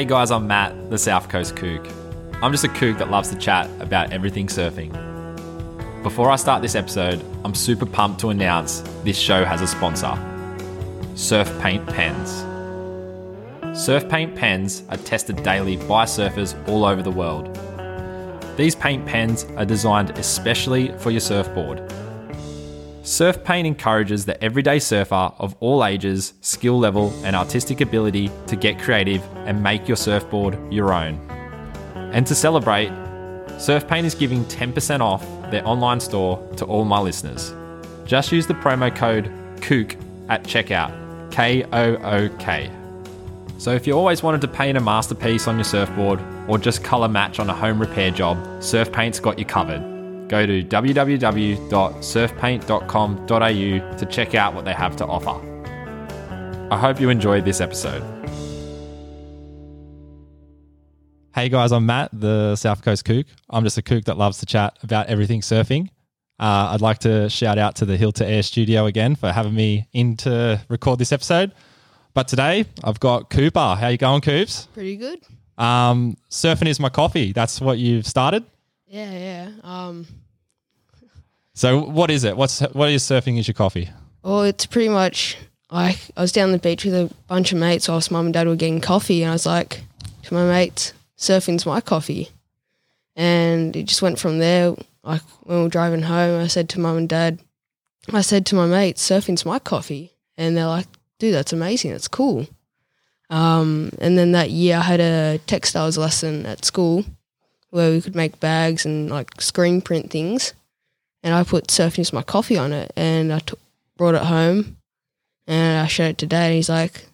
Hey guys, I'm Matt, the South Coast Cook. I'm just a kook that loves to chat about everything surfing. Before I start this episode, I'm super pumped to announce this show has a sponsor, Surf Paint Pens. Surf Paint Pens are tested daily by surfers all over the world. These paint pens are designed especially for your surfboard. Surf Paint encourages the everyday surfer of all ages, skill level and artistic ability to get creative and make your surfboard your own. And to celebrate, Surf Paint is giving 10% off their online store to all my listeners. Just use the promo code KOOK at checkout, K-O-O-K. So if you always wanted to paint a masterpiece on your surfboard or just colour match on a home repair job, Surf Paint's got you covered. Go to www.surfpaint.com.au to check out what they have to offer. I hope you enjoyed this episode. Hey guys, I'm Matt, the South Coast Cook. I'm just a kook that loves to chat about everything surfing. I'd like to shout out to the Hill to Air studio again for having me in to record this episode. But today I've got Cooper. How you going, Coops? Pretty good. Surfing is my coffee. That's what you've started? Yeah. So what is it? What is surfing is your coffee? Well, it's pretty much like I was down the beach with a bunch of mates whilst mum and dad were getting coffee, and I was like to my mates, surfing's my coffee. And it just went from there. Like when we were driving home, I said to mum and dad, I said to my mates, surfing's my coffee. And they're like, dude, that's amazing. That's cool. And then that year I had a textiles lesson at school, where we could make bags and like screen print things, and I put surfing is my coffee on it, and I brought it home, and I showed it to Dad, and he's like,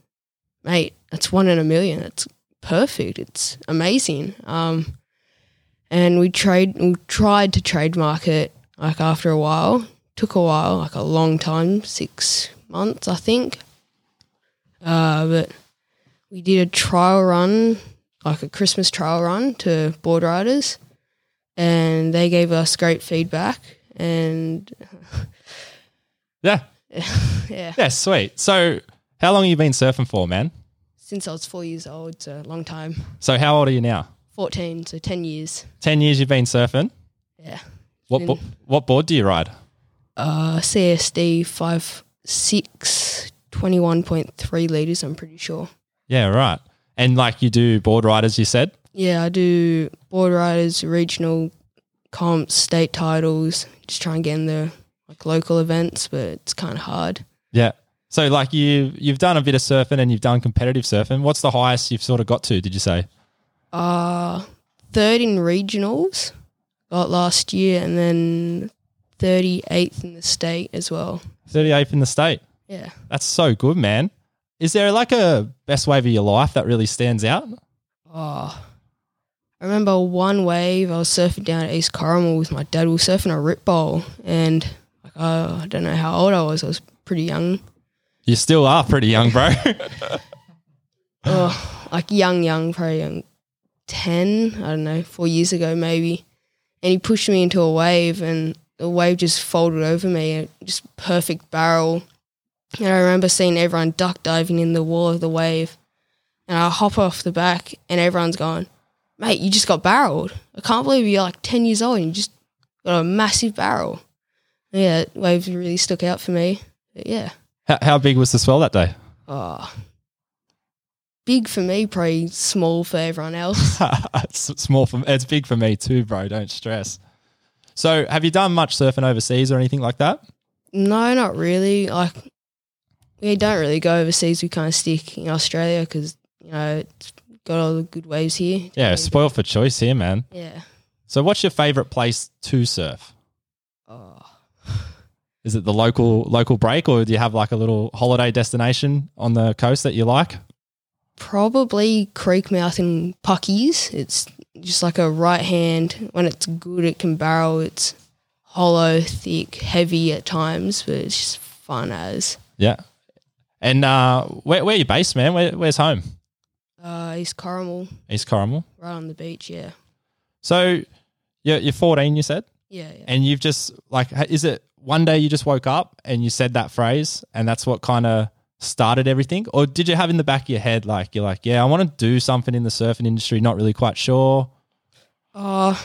"Mate, that's 1 in a million. That's perfect. It's amazing." And we tried to trademark it. Like after a while, took a while, like a long time, 6 months, I think. But we did a trial run, like a Christmas trial run to board riders, and they gave us great feedback and yeah, sweet. So how long have you been surfing for, man? Since I was 4 years old, so a long time. So how old are you now? 14, so 10 years. 10 years you've been surfing? Yeah. What board do you ride? CSD 5.6, 21.3 litres, I'm pretty sure. Yeah, right. And like you do board riders, you said? Yeah, I do board riders, regional comps, state titles, just try and get in the like local events, but it's kind of hard. Yeah. So like you've done a bit of surfing and you've done competitive surfing. What's the highest you've sort of got to, did you say? Third in regionals got last year, and then 38th in the state as well. 38th in the state? Yeah. That's so good, man. Is there like a best wave of your life that really stands out? Oh, I remember one wave I was surfing down at East Corrimal with my dad. We were surfing a rip bowl, and like, I don't know how old I was. I was pretty young. You still are pretty young, bro. Oh, like young, probably young, 10, I don't know, 4 years ago maybe. And he pushed me into a wave, and the wave just folded over me, and just perfect barrel. And I remember seeing everyone duck diving in the wall of the wave, and I hop off the back and everyone's going, "Mate, you just got barreled. I can't believe you're like 10 years old and you just got a massive barrel." Yeah, waves really stuck out for me. But yeah. How big was the swell that day? Oh, big for me, probably small for everyone else. It's big for me too, bro. Don't stress. So have you done much surfing overseas or anything like that? No, not really. Like, we don't really go overseas. We kind of stick in Australia because, you know, it's got all the good waves here. Yeah, spoiled for choice here, man. Yeah. So what's your favourite place to surf? Oh. Is it the local break, or do you have like a little holiday destination on the coast that you like? Probably Creek Mouth and Puckies. It's just like a right hand. When it's good, it can barrel. It's hollow, thick, heavy at times, but it's just fun as. Yeah. And where are you based, man? Where's home? East Corrimal. East Corrimal? Right on the beach, yeah. So you're 14, you said? Yeah. And you've just, like, is it one day you just woke up and you said that phrase, and that's what kind of started everything? Or did you have in the back of your head, like, you're like, yeah, I want to do something in the surfing industry, not really quite sure? Yeah,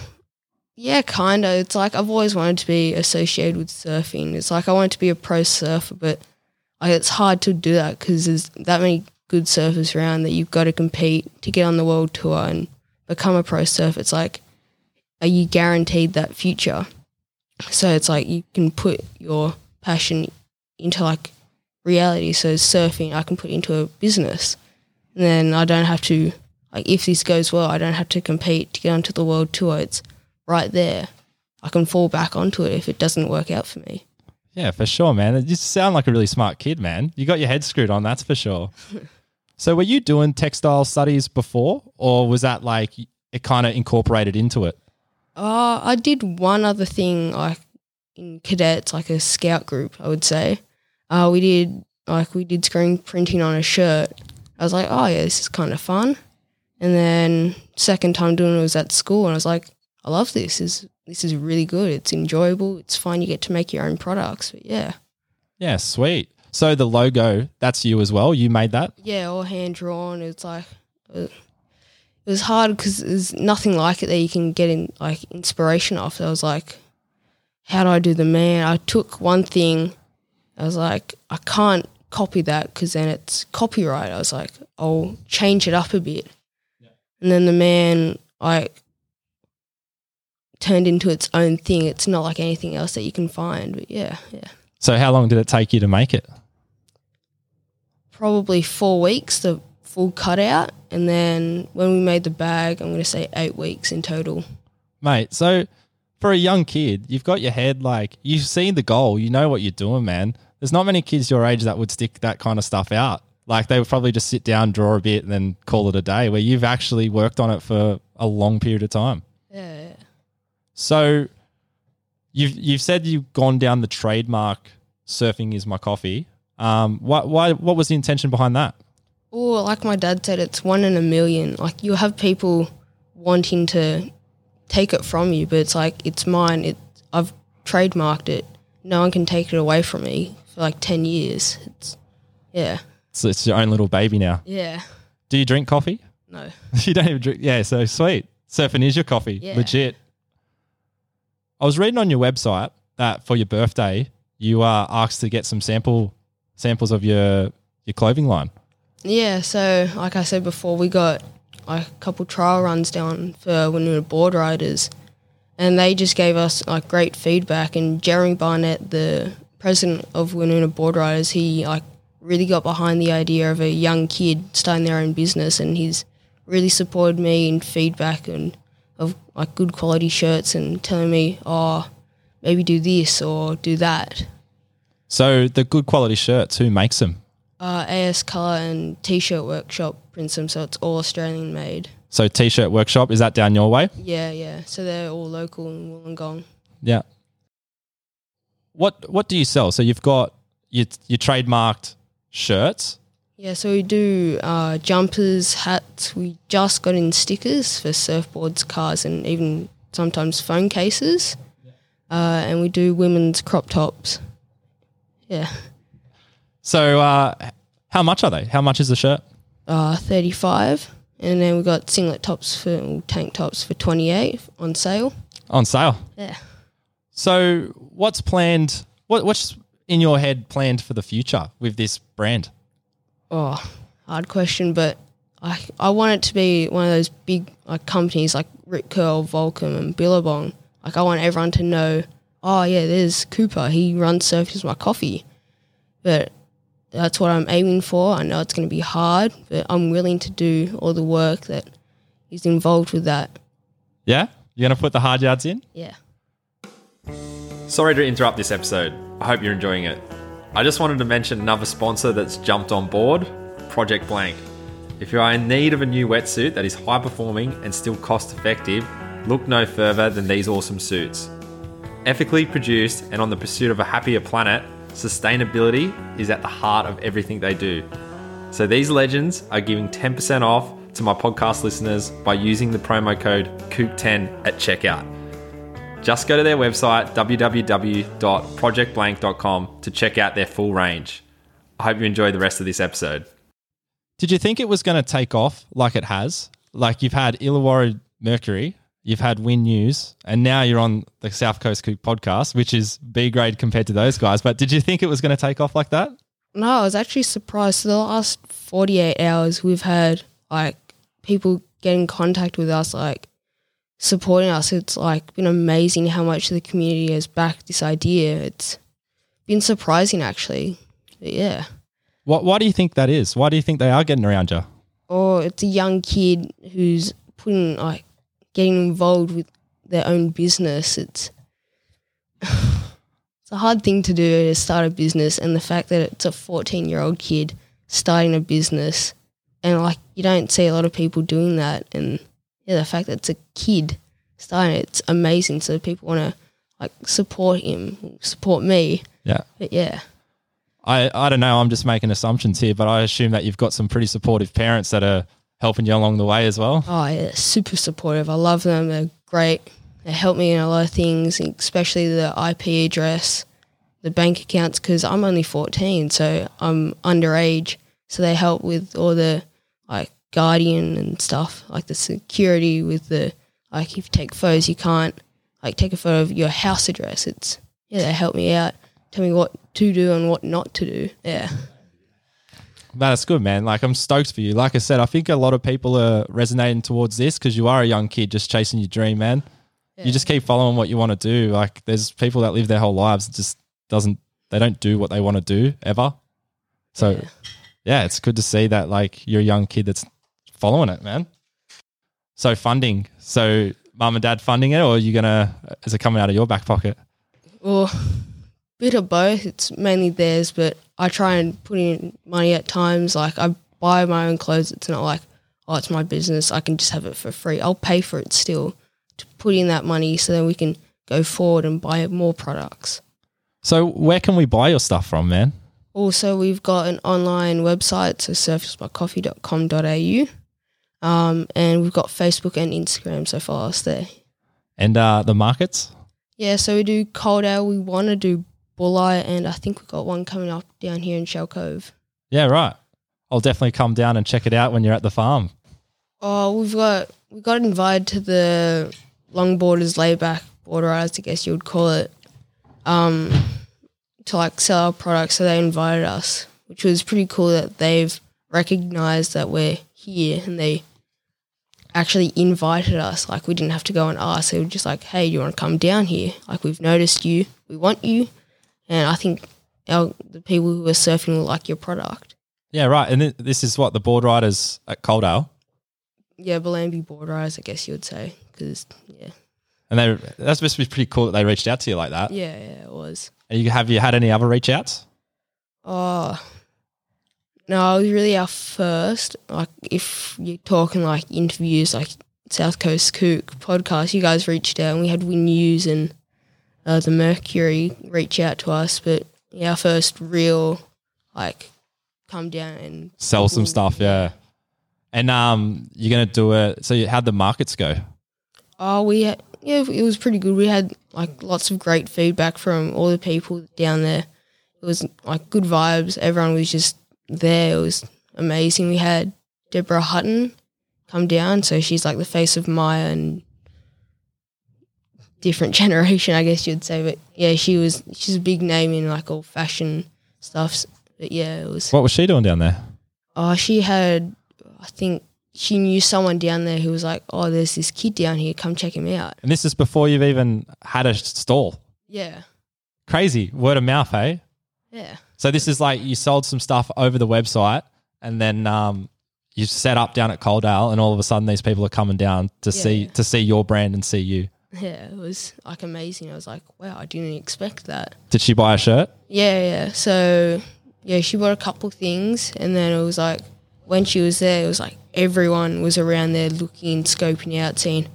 kind of. It's like I've always wanted to be associated with surfing. It's like I wanted to be a pro surfer, but it's hard to do that because there's that many good surfers around that you've got to compete to get on the world tour and become a pro surfer. It's like, are you guaranteed that future? So it's like you can put your passion into like reality. So surfing, I can put into a business, and then I don't have to, like, if this goes well, I don't have to compete to get onto the world tour. It's right there. I can fall back onto it if it doesn't work out for me. Yeah, for sure, man. You sound like a really smart kid, man. You got your head screwed on, that's for sure. So were you doing textile studies before, or was that like it kind of incorporated into it? I did one other thing, like in cadets, like a scout group, I would say. We did screen printing on a shirt. I was like, oh yeah, this is kind of fun. And then second time doing it was at school, and I was like, I love this. This is really good. It's enjoyable. It's fun. You get to make your own products. But yeah. Yeah, sweet. So the logo, that's you as well. You made that? Yeah, all hand drawn. It's like, it was hard because there's nothing like it that you can get in, like, inspiration off. I was like, how do I do the man? I took one thing. I was like, I can't copy that because then it's copyright. I was like, I'll change it up a bit. Yeah. And then the man, like, turned into its own thing. It's not like anything else that you can find, but yeah. So how long did it take you to make it? Probably 4 weeks, the full cutout, and then when we made the bag, I'm going to say 8 weeks in total. Mate, so for a young kid, you've got your head, like, you've seen the goal, you know what you're doing, man. There's not many kids your age that would stick that kind of stuff out. Like, they would probably just sit down, draw a bit, and then call it a day, where you've actually worked on it for a long period of time. Yeah. So you've said you've gone down the trademark surfing is my coffee. What was the intention behind that? Oh, like my dad said, it's one in a million. Like, you have people wanting to take it from you, but it's like, it's mine. I've trademarked it. No one can take it away from me for like 10 years. Yeah. So it's your own little baby now. Yeah. Do you drink coffee? No. You don't even drink? Yeah, so sweet. Surfing is your coffee. Yeah. Legit. I was reading on your website that for your birthday, you are asked to get some samples of your clothing line. Yeah, so like I said before, we got like a couple trial runs down for Woonona Boardriders, and they just gave us like great feedback. And Jerry Barnett, the president of Woonona Boardriders, he like really got behind the idea of a young kid starting their own business, and he's really supported me in feedback and of like good quality shirts and telling me, oh, maybe do this or do that. So the good quality shirts, who makes them? AS Colour and T-Shirt Workshop prints them, so it's all Australian made. So T-Shirt Workshop, is that down your way? Yeah. So they're all local in Wollongong. Yeah. What do you sell? So you've got your trademarked shirts. Yeah, so we do jumpers, hats. We just got in stickers for surfboards, cars, and even sometimes phone cases. Yeah. And we do women's crop tops. Yeah. So how much are they? How much is the shirt? $35. And then we got singlet tops for tank tops for $28 on sale. On sale? Yeah. So what's planned? What's in your head planned for the future with this brand? Oh, hard question, but I want it to be one of those big like companies like Rip Curl, Volcom and Billabong. Like, I want everyone to know, oh yeah, there's Cooper. He runs Surf Is My Coffee. But that's what I'm aiming for. I know it's going to be hard, but I'm willing to do all the work that is involved with that. Yeah? You're going to put the hard yards in? Yeah. Sorry to interrupt this episode. I hope you're enjoying it. I just wanted to mention another sponsor that's jumped on board, Project Blank. If you are in need of a new wetsuit that is high performing and still cost effective, look no further than these awesome suits. Ethically produced and on the pursuit of a happier planet, sustainability is at the heart of everything they do. So these legends are giving 10% off to my podcast listeners by using the promo code COOK10 at checkout. Just go to their website, www.projectblank.com, to check out their full range. I hope you enjoy the rest of this episode. Did you think it was going to take off like it has? Like, you've had Illawarra Mercury, you've had Win News, and now you're on the South Coast Cook podcast, which is B-grade compared to those guys. But did you think it was going to take off like that? No, I was actually surprised. So the last 48 hours we've had, like, people get in contact with us, like, supporting us. It's, like, been amazing how much the community has backed this idea. It's been surprising, actually. But yeah. Why do you think that is? Why do you think they are getting around you? Oh, it's a young kid who's putting, like, getting involved with their own business. It's it's a hard thing to do, to start a business, and the fact that it's a 14-year-old kid starting a business, and, like, you don't see a lot of people doing that, and yeah, the fact that it's a kid starting it's amazing. So people want to, like, support him, support me. Yeah. But yeah. I don't know, I'm just making assumptions here, but I assume that you've got some pretty supportive parents that are helping you along the way as well. Oh, yeah, super supportive. I love them. They're great. They help me in a lot of things, especially the IP address, the bank accounts, because I'm only 14, so I'm underage. So they help with all the, like, guardian and stuff, like the security with the, like, if you take photos, you can't, like, take a photo of your house address. It's, yeah, they help me out, tell me what to do and what not to do. Yeah. That's good, man. Like, I'm stoked for you. Like I said, I think a lot of people are resonating towards this because you are a young kid just chasing your dream, man. Yeah. You just keep following what you want to do. Like, there's people that live their whole lives just they don't do what they want to do ever. So yeah, it's good to see that, like, you're a young kid that's following it, man. So funding. So mum and dad funding it, or is it coming out of your back pocket? Well, bit of both. It's mainly theirs, but I try and put in money at times. Like, I buy my own clothes. It's not like, oh, it's my business, I can just have it for free. I'll pay for it still to put in that money so then we can go forward and buy more products. So where can we buy your stuff from, man? Also, we've got an online website, so surfismycoffee.com.au. And we've got Facebook and Instagram, so follow us there. And the markets? Yeah, so we do Coledale. We want to do Bulleye, and I think we've got one coming up down here in Shell Cove. Yeah, right. I'll definitely come down and check it out when you're at the farm. Oh, we got invited to the Longboarders Layback Boardriders, I guess you would call it, to, like, sell our products. So they invited us, which was pretty cool that they've recognised that we're here and they actually invited us. Like, we didn't have to go and ask. They were just like, hey, do you want to come down here? Like, we've noticed you. We want you. And I think the people who are surfing will like your product. Yeah, right. And this is what, the board riders at Coledale? Yeah, Balambi board riders, I guess you would say. Cause, yeah. And that's supposed to be pretty cool that they reached out to you like that. Yeah, yeah, it was. And have you had any other reach outs? Oh, no, it was really our first. Like, if you're talking, like, interviews, like South Coast Cook podcast, you guys reached out and we had Win News and the Mercury reach out to us, but yeah, our first real, like, come down and sell some stuff. Yeah. And you're going to do it. So how'd the markets go? Oh, yeah, it was pretty good. We had, like, lots of great feedback from all the people down there. It was, like, good vibes. Everyone was just there. It was amazing. We had Deborah Hutton come down. So she's, like, the face of Maya and different generation, I guess you'd say, but yeah, she's a big name in, like, old fashioned stuff. But yeah, it was. What was she doing down there? Oh, I think she knew someone down there who was like, oh, there's this kid down here, come check him out. And this is before you've even had a stall. Yeah. Crazy. Word of mouth, hey? Yeah. So this is like, you sold some stuff over the website and then you set up down at Coledale, and all of a sudden these people are coming down to see your brand and see you. Yeah, it was, like, amazing. I was like, wow, I didn't expect that. Did she buy a shirt? Yeah. So, yeah, she bought a couple things, and then it was like, when she was there, it was like everyone was around there looking, scoping out, seeing,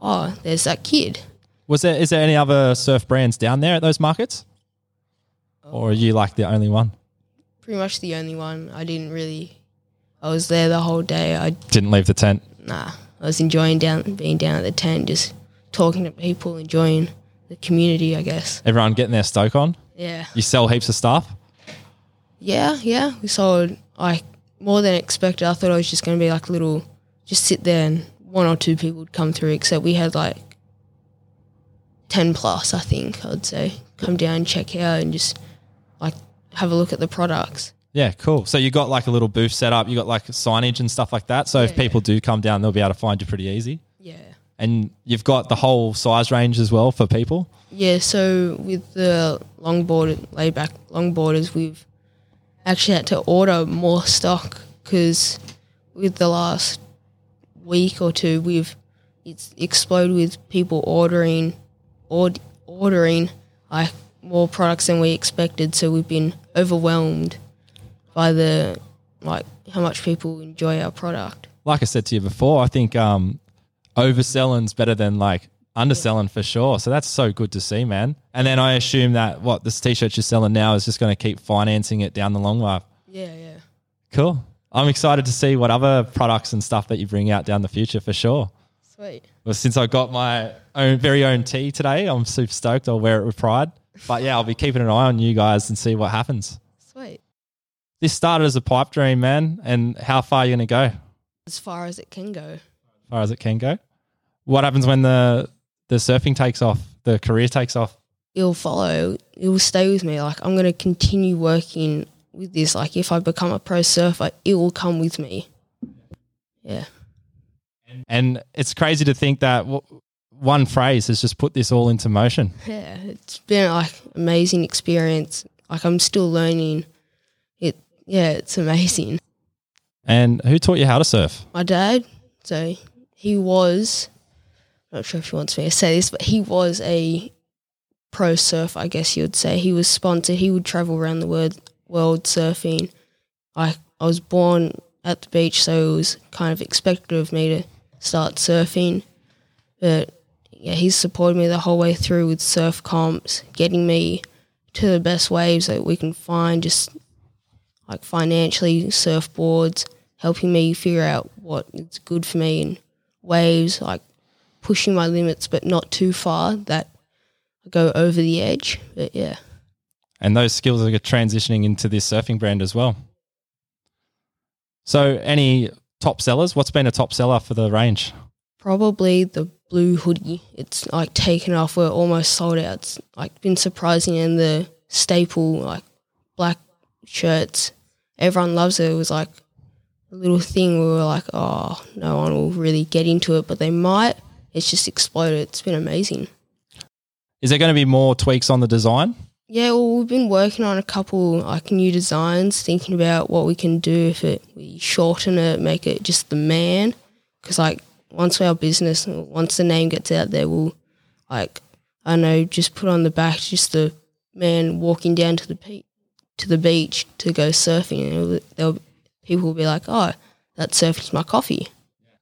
oh, there's that kid. Is there any other surf brands down there at those markets? Oh. Or are you, like, the only one? Pretty much the only one. I was there the whole day. I didn't leave the tent? Nah, I was enjoying being down at the tent, just talking to people, enjoying the community, I guess. Everyone getting their stoke on? Yeah. You sell heaps of stuff? Yeah. We sold like more than expected. I thought I was just going to be like little, just sit there and one or two people would come through, except we had like 10 plus, I think, I would say, come down, check out and just like have a look at the products. Yeah, cool. So you got like a little booth set up, you got like signage and stuff like that. So if people do come down, they'll be able to find you pretty easy. Yeah. And you've got the whole size range as well for people? Yeah, so with the laid-back longboarders, we've actually had to order more stock because with the last week or two, it's exploded with people ordering like more products than we expected, so we've been overwhelmed by the like how much people enjoy our product. Like I said to you before, I think overselling's better than like underselling for sure. So that's so good to see, man. And then I assume that what this t-shirt you're selling now is just going to keep financing it down the long life. Yeah. Cool. I'm excited to see what other products and stuff that you bring out down the future for sure. Sweet. Well, since I got my very own tee today, I'm super stoked. I'll wear it with pride. But yeah, I'll be keeping an eye on you guys and see what happens. Sweet. This started as a pipe dream, man. And how far are you going to go? As far as it can go. What happens when the surfing takes off, the career takes off? It'll follow. It will stay with me. Like I'm going to continue working with this. Like if I become a pro surfer, it will come with me. Yeah. And it's crazy to think that one phrase has just put this all into motion. Yeah, it's been like amazing experience. Like I'm still learning. It's amazing. And who taught you how to surf? My dad. So he was, I'm not sure if he wants me to say this, but he was a pro surfer, I guess you would say. He was sponsored. He would travel around the world surfing. I was born at the beach, so it was kind of expected of me to start surfing. But yeah, he supported me the whole way through with surf comps, getting me to the best waves that we can find, just like financially, surfboards, helping me figure out what is good for me and waves, like pushing my limits but not too far that go over the edge. But yeah. And those skills are transitioning into this surfing brand as well. So any top sellers? What's been a top seller for the range? Probably the blue hoodie. It's like taken off. We're almost sold out. It's like been surprising, and the staple like black shirts. Everyone loves it. It was like a little thing we were like, oh, no one will really get into it, but they might. It's just exploded. It's been amazing. Is there going to be more tweaks on the design? Yeah, well, we've been working on a couple like new designs, thinking about what we can do if we shorten it, make it just the man, because like once the name gets out there, we'll like, I don't know, just put on the back just the man walking down to the beach to go surfing, and people will be like, oh, that Surfing Is My Coffee.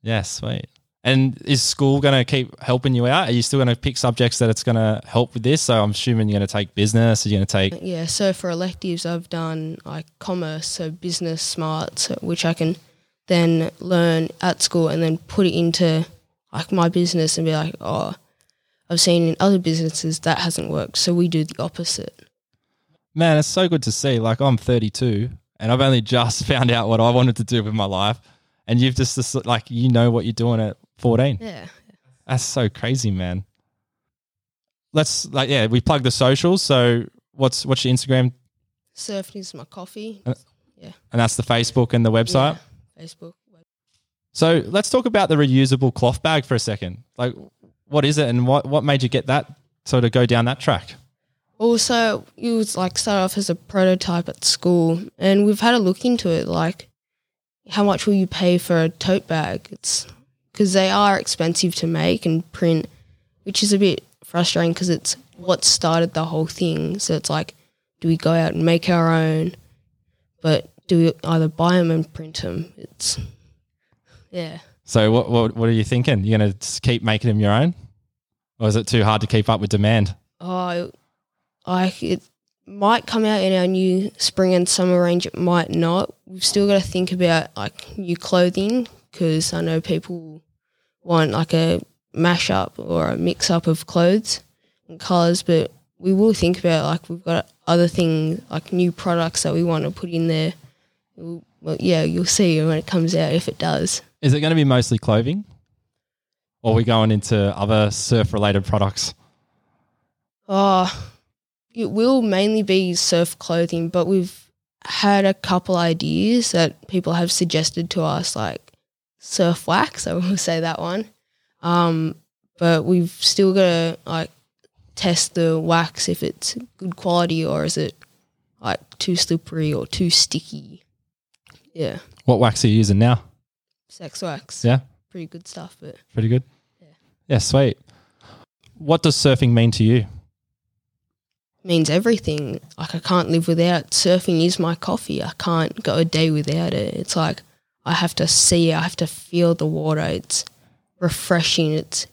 Yeah, sweet. And is school going to keep helping you out? Are you still going to pick subjects that it's going to help with this? So I'm assuming you're going to take business. You're going to take... Yeah, so for electives, I've done like commerce, so business smarts, which I can then learn at school and then put it into like my business and be like, oh, I've seen in other businesses that hasn't worked, so we do the opposite. Man, it's so good to see. Like I'm 32 and I've only just found out what I wanted to do with my life. And you've just like, you know what you're doing at 14. Yeah. That's so crazy, man. Let's like, yeah, we plug the socials. So what's your Instagram? Surfing Is My Coffee. Yeah. And that's the Facebook and the website? Yeah, Facebook. So let's talk about the reusable cloth bag for a second. Like what is it and what made you get that sort of go down that track? Also, it was like started off as a prototype at school, and we've had a look into it, like how much will you pay for a tote bag? It's because they are expensive to make and print, which is a bit frustrating because it's what started the whole thing. So it's like, do we go out and make our own, but do we either buy them and print them? It's, yeah. So what are you thinking? You're going to keep making them your own, or is it too hard to keep up with demand? Oh, it might come out in our new spring and summer range. It might not. We've still got to think about like new clothing, because I know people want like a mash up or a mix up of clothes and colours, but we will think about, like, we've got other things, like new products that we want to put in there. Well, yeah, you'll see when it comes out, if it does. Is it going to be mostly clothing? Or are we going into other surf-related products? It will mainly be surf clothing, but we've had a couple ideas that people have suggested to us, like surf wax, I will say that one. But we've still got to, like, test the wax if it's good quality or is it, like, too slippery or too sticky. Yeah. What wax are you using now? Sex wax. Yeah. Pretty good stuff. But pretty good? Yeah. Yeah, sweet. What does surfing mean to you? It means everything. Like, I can't live without. Surfing is my coffee. I can't go a day without it. It's like I have to see, I have to feel the water. It's refreshing. It's,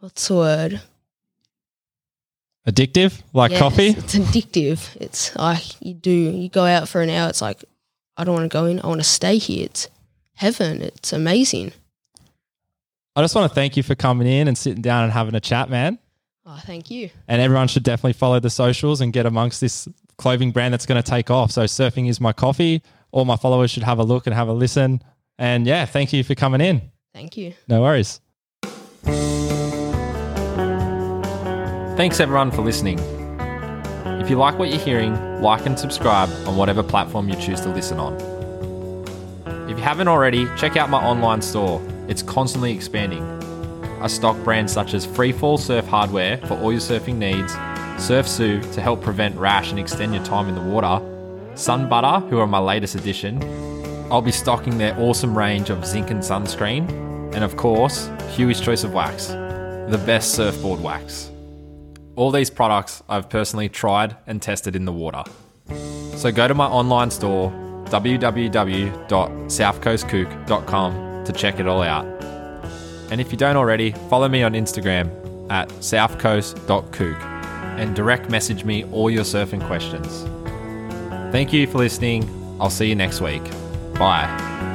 what's the word? Addictive? Like, yes, coffee? It's addictive. It's like you go out for an hour, it's like, I don't want to go in, I want to stay here. It's heaven. It's amazing. I just want to thank you for coming in and sitting down and having a chat, man. Oh, thank you. And everyone should definitely follow the socials and get amongst this clothing brand that's going to take off. So Surfing is my coffee. All my followers should have a look and have a listen. And yeah, thank you for coming in. Thank you. No worries. Thanks everyone for listening. If you like what you're hearing, like and subscribe on whatever platform you choose to listen on. If you haven't already, check out my online store. It's constantly expanding. I stock brands such as Freefall Surf Hardware for all your surfing needs, SurfSue to help prevent rash and extend your time in the water, Sun Butter, who are my latest addition. I'll be stocking their awesome range of zinc and sunscreen, and of course, Huey's Choice of Wax, the best surfboard wax. All these products I've personally tried and tested in the water. So go to my online store, www.southcoastcook.com, to check it all out. And if you don't already, follow me on Instagram at southcoast.cook and direct message me all your surfing questions. Thank you for listening. I'll see you next week. Bye.